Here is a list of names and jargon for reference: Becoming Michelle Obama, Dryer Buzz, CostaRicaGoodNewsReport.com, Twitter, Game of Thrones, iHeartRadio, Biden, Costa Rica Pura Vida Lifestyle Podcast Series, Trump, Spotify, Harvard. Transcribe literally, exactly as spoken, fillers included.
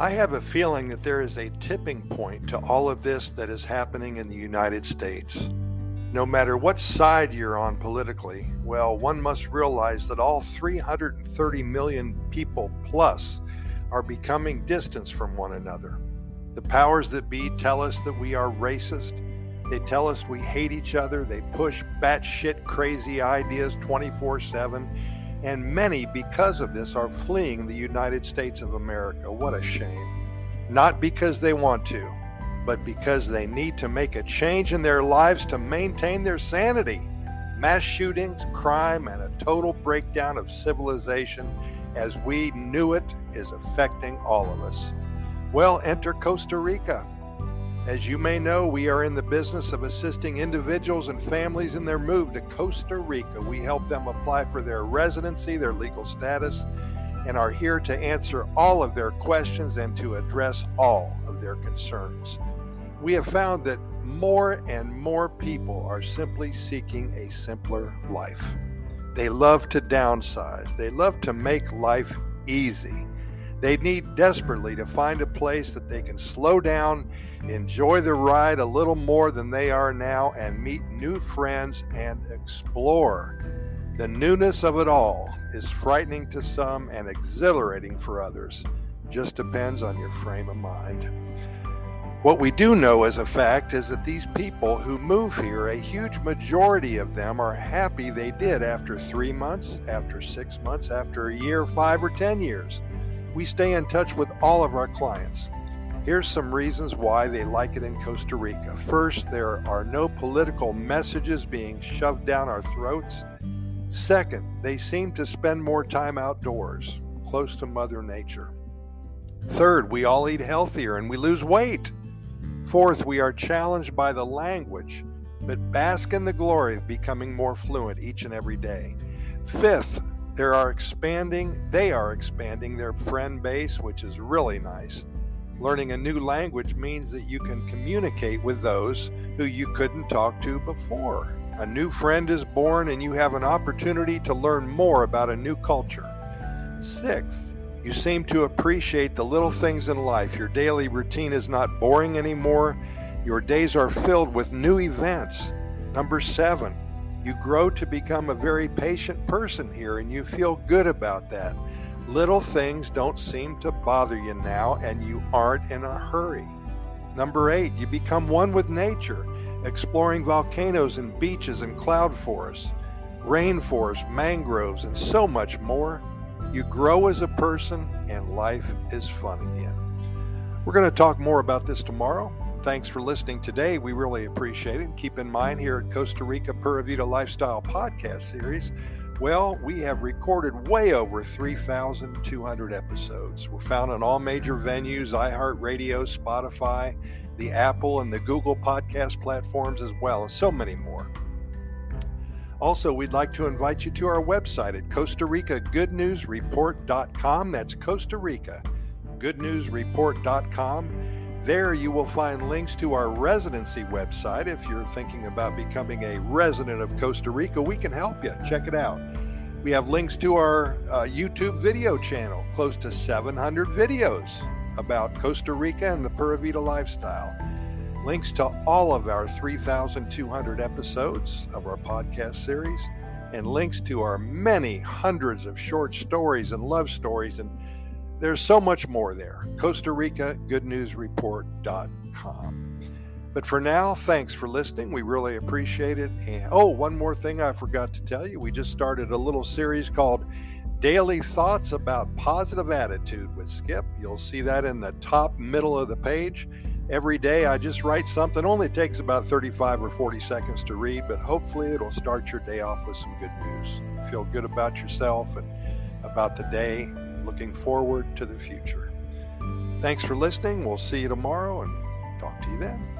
I have a feeling that there is a tipping point to all of this that is happening in the United States. No matter what side you're on politically, well, one must realize that all three hundred thirty million people plus are becoming distant from one another. The powers that be tell us that we are racist. They tell us we hate each other. They push batshit crazy ideas twenty-four seven. And many, because of this, are fleeing the United States of America. What a shame. Not because they want to, but because they need to make a change in their lives to maintain their sanity. Mass shootings, crime, and a total breakdown of civilization as we knew it is affecting all of us. Well, enter Costa Rica. As you may know, we are in the business of assisting individuals and families in their move to Costa Rica. We help them apply for their residency, their legal status, and are here to answer all of their questions and to address all of their concerns. We have found that more and more people are simply seeking a simpler life. They love to downsize. They love to make life easy. They need desperately to find a place that they can slow down, enjoy the ride a little more than they are now, and meet new friends and explore. The newness of it all is frightening to some and exhilarating for others. Just depends on your frame of mind. What we do know as a fact is that these people who move here, a huge majority of them are happy they did after three months, after six months, after a year, five or ten years. We stay in touch with all of our clients. Here's some reasons why they like it in Costa Rica. First, there are no political messages being shoved down our throats. Second, they seem to spend more time outdoors, close to Mother Nature. Third, we all eat healthier and we lose weight. Fourth, we are challenged by the language, but bask in the glory of becoming more fluent each and every day. Fifth, There are expanding, they are expanding their friend base, which is really nice. Learning a new language means that you can communicate with those who you couldn't talk to before. A new friend is born and you have an opportunity to learn more about a new culture. Sixth, you seem to appreciate the little things in life. Your daily routine is not boring anymore. Your days are filled with new events. Number seven, you grow to become a very patient person here, and you feel good about that. Little things don't seem to bother you now, and you aren't in a hurry. Number eight, you become one with nature, exploring volcanoes and beaches and cloud forests, rainforests, mangroves, and so much more. You grow as a person, and life is fun again. We're going to talk more about this tomorrow. Thanks for listening today. We really appreciate it. Keep in mind, here at Costa Rica Pura Vida Lifestyle Podcast Series, well, we have recorded way over three thousand two hundred episodes. We're found on all major venues, iHeartRadio, Spotify, the Apple and the Google podcast platforms as well, and so many more. Also, we'd like to invite you to our website at Costa Rica Good News Report dot com. That's Costa Rica Good News Report dot com. There you will find links to our residency website. If you're thinking about becoming a resident of Costa Rica, we can help you. Check it out. We have links to our uh, YouTube video channel, close to seven hundred videos about Costa Rica and the Pura Vida lifestyle. Links to all of our three thousand two hundred episodes of our podcast series, and links to our many hundreds of short stories and love stories, and there's so much more there. Costa Rica Good News Report dot com. But for now, thanks for listening. We really appreciate it. And oh, one more thing I forgot to tell you. We just started a little series called Daily Thoughts About Positive Attitude with Skip. You'll see that in the top middle of the page. Every day I just write something. Only takes about thirty-five or forty seconds to read, but hopefully it'll start your day off with some good news. Feel good about yourself and about the day. Looking forward to the future. Thanks for listening. We'll see you tomorrow and talk to you then.